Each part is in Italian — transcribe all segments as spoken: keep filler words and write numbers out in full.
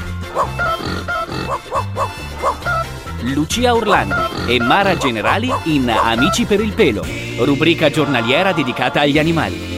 zero. Lucia Orlandi e Mara Generali in Amici per il pelo, rubrica giornaliera dedicata agli animali.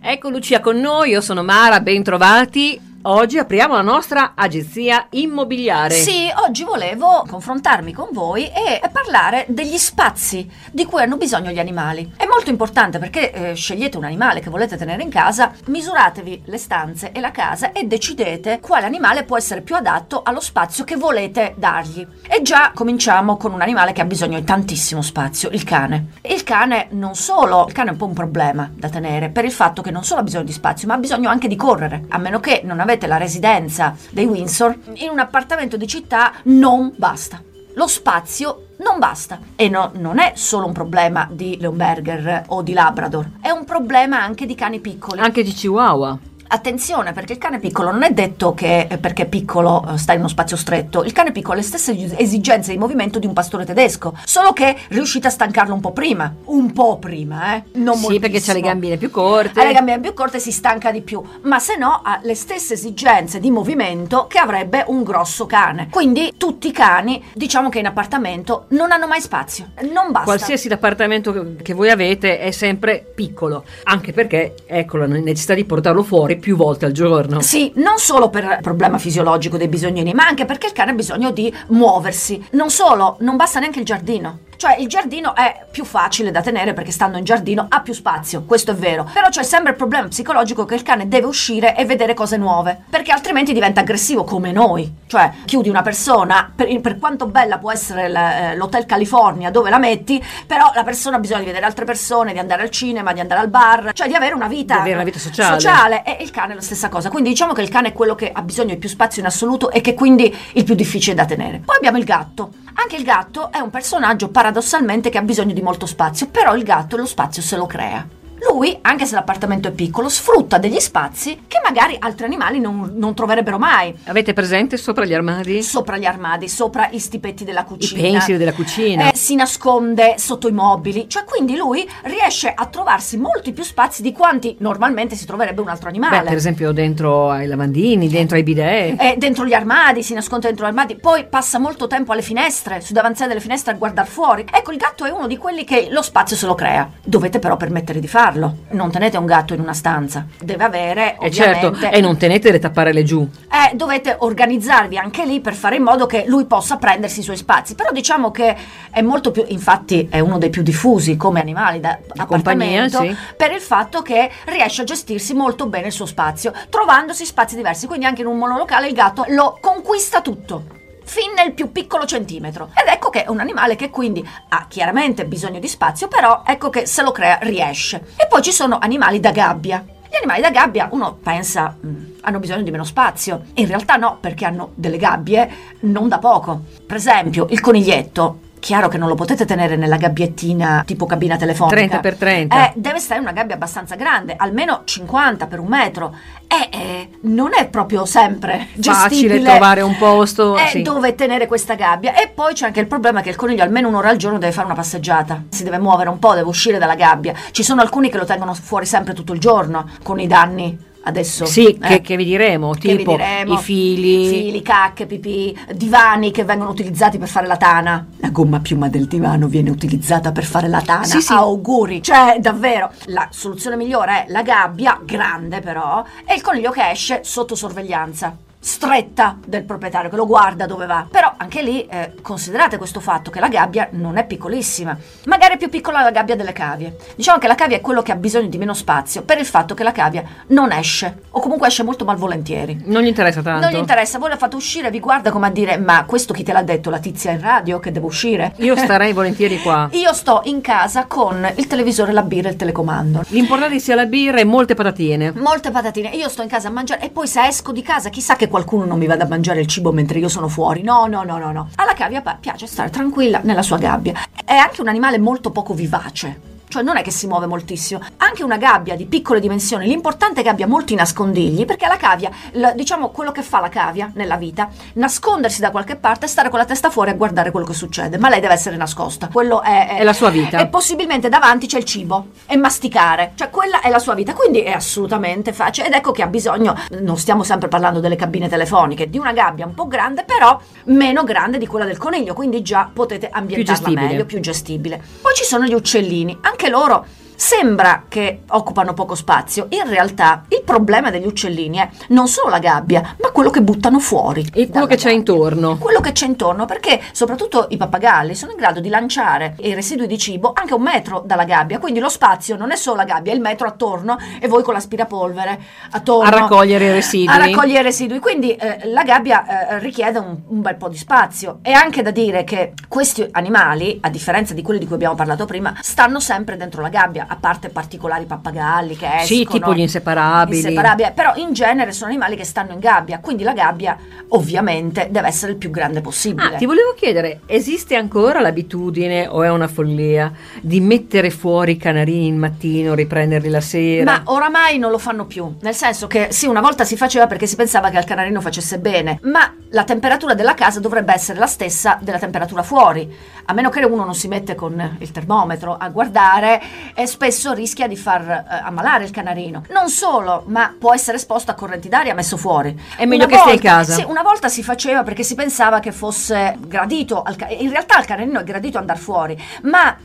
Ecco Lucia con noi, io sono Mara, ben trovati. Oggi apriamo la nostra agenzia immobiliare. Sì, oggi volevo confrontarmi con voi e parlare degli spazi di cui hanno bisogno gli animali. È molto importante perché eh, scegliete un animale che volete tenere in casa, misuratevi le stanze e la casa e decidete quale animale può essere più adatto allo spazio che volete dargli. E già cominciamo con un animale che ha bisogno di tantissimo spazio, il cane. Il cane non solo, il cane è un po' un problema da tenere per il fatto che non solo ha bisogno di spazio, ma ha bisogno anche di correre, a meno che non avete la residenza dei Windsor. In un appartamento di città non basta, lo spazio non basta, e no, non è solo un problema di Leonberger o di Labrador, è un problema anche di cani piccoli, anche di Chihuahua. Attenzione, perché il cane piccolo non è detto che perché è piccolo sta in uno spazio stretto. Il cane piccolo ha le stesse esigenze di movimento di un pastore tedesco, solo che riuscite a stancarlo un po' prima, un po' prima, eh? Non sì, moltissimo. Perché c'ha le gambine più corte. Ha le gambine più corte, si stanca di più, ma se no ha le stesse esigenze di movimento che avrebbe un grosso cane. Quindi tutti i cani, diciamo che in appartamento non hanno mai spazio, non basta. Qualsiasi appartamento che voi avete è sempre piccolo, anche perché, ecco, la necessità di portarlo fuori più volte al giorno. Sì, non solo per il problema fisiologico dei bisognini, ma anche perché il cane ha bisogno di muoversi. Non solo, non basta neanche il giardino. Cioè il giardino è più facile da tenere perché stando in giardino ha più spazio, questo è vero, però c'è sempre il problema psicologico che il cane deve uscire e vedere cose nuove, perché altrimenti diventa aggressivo come noi. Cioè chiudi una persona, per, per quanto bella può essere la, l'Hotel California dove la metti, però la persona ha bisogno di vedere altre persone, di andare al cinema, di andare al bar, cioè di avere una vita, di avere una vita sociale. sociale e il cane è la stessa cosa, quindi diciamo che il cane è quello che ha bisogno di più spazio in assoluto e che quindi il più difficile da tenere. Poi abbiamo il gatto. Anche il gatto è un personaggio paradossalmente che ha bisogno di molto spazio, però il gatto lo spazio se lo crea. Lui, anche se l'appartamento è piccolo, sfrutta degli spazi che magari altri animali non, non troverebbero mai. Avete presente sopra gli armadi? Sopra gli armadi, sopra i stipetti della cucina. I pensili della cucina. Eh, si nasconde sotto i mobili. Cioè, quindi lui riesce a trovarsi molti più spazi di quanti normalmente si troverebbe un altro animale. Beh, per esempio dentro ai lavandini, dentro ai bidet. Eh, dentro gli armadi, si nasconde dentro gli armadi. Poi passa molto tempo alle finestre, sui davanzali delle finestre a guardare fuori. Ecco, il gatto è uno di quelli che lo spazio se lo crea. Dovete però permettere di farlo. Non tenete un gatto in una stanza, deve avere eh ovviamente certo, e non tenete le tapparelle giù. Eh, dovete organizzarvi anche lì per fare in modo che lui possa prendersi i suoi spazi, però diciamo che è molto più, infatti è uno dei più diffusi come animali da appartamento, sì, per il fatto che riesce a gestirsi molto bene il suo spazio, trovandosi spazi diversi, quindi anche in un monolocale il gatto lo conquista tutto, fin nel più piccolo centimetro. Ed ecco che è un animale che quindi ha chiaramente bisogno di spazio, però ecco che se lo crea riesce. E poi ci sono animali da gabbia. Gli animali da gabbia uno pensa hanno bisogno di meno spazio, in realtà no, perché hanno delle gabbie non da poco. Per esempio il coniglietto, chiaro che non lo potete tenere nella gabbiettina tipo cabina telefonica trenta per trenta, eh, deve stare in una gabbia abbastanza grande, almeno cinquanta per un metro, e eh, eh, non è proprio sempre facile trovare un posto eh, sì. dove tenere questa gabbia. E poi c'è anche il problema che il coniglio almeno un'ora al giorno deve fare una passeggiata, si deve muovere un po', deve uscire dalla gabbia. Ci sono alcuni che lo tengono fuori sempre tutto il giorno, con i danni adesso. Sì, eh? che, che vi diremo, che tipo vi diremo, i fili, fili, cacche, pipì, divani che vengono utilizzati per fare la tana. La gomma piuma del divano viene utilizzata per fare la tana, sì, sì. Auguri, cioè davvero. La soluzione migliore è la gabbia, grande però, e il coniglio che esce sotto sorveglianza stretta del proprietario che lo guarda dove va. Però anche lì eh, considerate questo fatto che la gabbia non è piccolissima, magari è più piccola la gabbia delle cavie. Diciamo che la cavia è quello che ha bisogno di meno spazio per il fatto che la cavia non esce, o comunque esce molto malvolentieri, non gli interessa tanto, non gli interessa. Voi la fate uscire, vi guarda come a dire: ma questo chi te l'ha detto, la tizia in radio che devo uscire? Io starei volentieri qua, io sto in casa con il televisore, la birra e il telecomando. L'importante sia la birra e molte patatine, molte patatine. Io sto in casa a mangiare e poi se esco di casa chissà che qualcuno non mi vada a mangiare il cibo mentre io sono fuori. No, no, no, no, no. Alla cavia piace stare tranquilla nella sua gabbia. È anche un animale molto poco vivace, cioè non è che si muove moltissimo. Anche una gabbia di piccole dimensioni, l'importante è che abbia molti nascondigli, perché la cavia, la, diciamo quello che fa la cavia nella vita, nascondersi da qualche parte e stare con la testa fuori a guardare quello che succede, ma lei deve essere nascosta, quello è, è, è la sua vita, e possibilmente davanti c'è il cibo e masticare, cioè quella è la sua vita, quindi è assolutamente facile. Ed ecco che ha bisogno, non stiamo sempre parlando delle cabine telefoniche, di una gabbia un po' grande, però meno grande di quella del coniglio, quindi già potete ambientarla meglio, più gestibile. Poi ci sono gli uccellini, anche loro sembra che occupano poco spazio, in realtà il problema degli uccellini è non solo la gabbia, ma quello che buttano fuori e quello che c'è intorno, quello che c'è intorno, perché soprattutto i pappagalli sono in grado di lanciare i residui di cibo anche un metro dalla gabbia, quindi lo spazio non è solo la gabbia, è il metro attorno, e voi con l'aspirapolvere attorno a raccogliere i residui, a raccogliere i residui. Quindi eh, la gabbia eh, richiede un, un bel po' di spazio. È anche da dire che questi animali, a differenza di quelli di cui abbiamo parlato prima, stanno sempre dentro la gabbia, a parte particolari pappagalli che escono, sì, tipo gli inseparabili. inseparabili Però in genere sono animali che stanno in gabbia, quindi la gabbia ovviamente deve essere il più grande possibile. Ah, ti volevo chiedere, esiste ancora l'abitudine, o è una follia, di mettere fuori i canarini il mattino, riprenderli la sera? Ma oramai non lo fanno più, nel senso che sì, una volta si faceva perché si pensava che al canarino facesse bene, ma la temperatura della casa dovrebbe essere la stessa della temperatura fuori, a meno che uno non si mette con il termometro a guardare, e spesso rischia di far eh, ammalare il canarino. Non solo, ma può essere esposto a correnti d'aria messo fuori. È meglio una che volta, stia in casa. Sì, una volta si faceva perché si pensava che fosse gradito, al ca- in realtà al canarino è gradito andare fuori, ma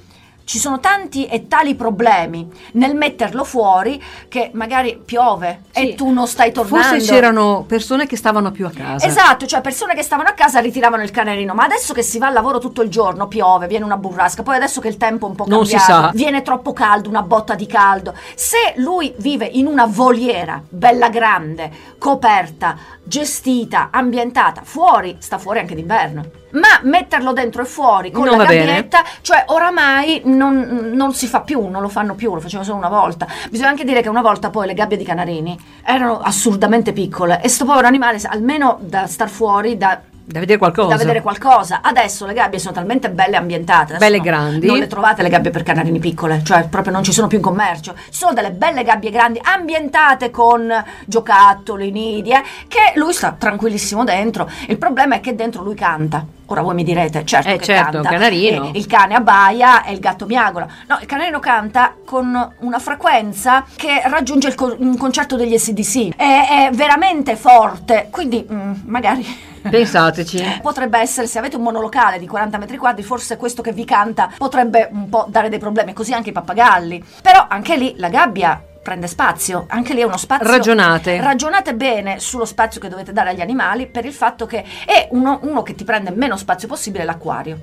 ci sono tanti e tali problemi nel metterlo fuori, che magari piove, sì, e tu non stai tornando. Forse c'erano persone che stavano più a casa. Esatto, cioè persone che stavano a casa ritiravano il canarino, ma adesso che si va al lavoro tutto il giorno, piove, viene una burrasca, poi adesso che il tempo è un po' cambiato, non si sa, viene troppo caldo, una botta di caldo. Se lui vive in una voliera bella grande, coperta, gestita, ambientata, fuori, sta fuori anche d'inverno. Ma metterlo dentro e fuori con non la gabbietta, cioè oramai non, non si fa più, non lo fanno più, lo facevano solo una volta. Bisogna anche dire che una volta poi le gabbie di canarini erano assurdamente piccole, e sto povero animale, almeno da star fuori, da Da vedere qualcosa. Da vedere qualcosa. Adesso le gabbie sono talmente belle ambientate. Adesso belle no, grandi. Non le trovate le gabbie per canarini piccole, cioè proprio non ci sono più in commercio. Ci sono delle belle gabbie grandi ambientate con giocattoli, nidi, eh, che lui sta tranquillissimo dentro. Il problema è che dentro lui canta. Ora voi mi direte, certo eh, che certo, canta. Canarino. Il cane abbaia e il gatto miagola. No, il canarino canta con una frequenza che raggiunge il co- un concerto degli S D C. È, è veramente forte, quindi mm, magari pensateci. Potrebbe essere, se avete un monolocale di quaranta metri quadri, forse questo che vi canta potrebbe un po' dare dei problemi, così anche i pappagalli. Però anche lì la gabbia prende spazio, anche lì è uno spazio. Ragionate ragionate bene sullo spazio che dovete dare agli animali, per il fatto che è uno, uno che ti prende meno spazio possibile è l'acquario,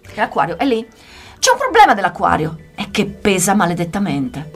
perché l'acquario è lì. C'è un problema dell'acquario, è che pesa maledettamente.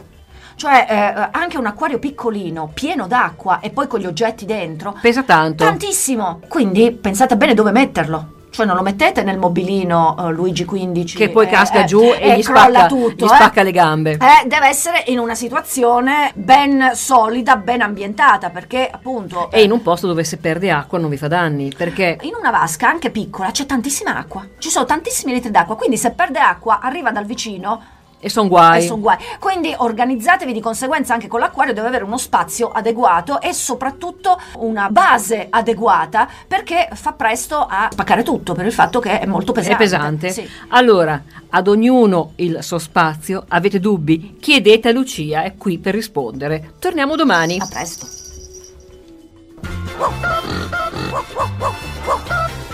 Cioè eh, anche un acquario piccolino, pieno d'acqua, e poi con gli oggetti dentro, pesa tanto, tantissimo. Quindi pensate bene dove metterlo, cioè non lo mettete nel mobilino eh, Luigi quindici che poi eh, casca eh, giù eh, e gli spacca, tutto, gli spacca eh. le gambe. Eh, deve essere in una situazione ben solida, ben ambientata, perché appunto e eh, in un posto dove se perde acqua non vi fa danni, perché in una vasca anche piccola c'è tantissima acqua, ci sono tantissimi litri d'acqua, quindi se perde acqua arriva dal vicino e sono guai. E son guai. Quindi organizzatevi di conseguenza. Anche con l'acquario deve avere uno spazio adeguato e soprattutto una base adeguata, perché fa presto a spaccare tutto per il fatto che è molto pesante. È pesante. Sì. Allora, ad ognuno il suo spazio. Avete dubbi? Chiedete a Lucia, è qui per rispondere. Torniamo domani. A presto.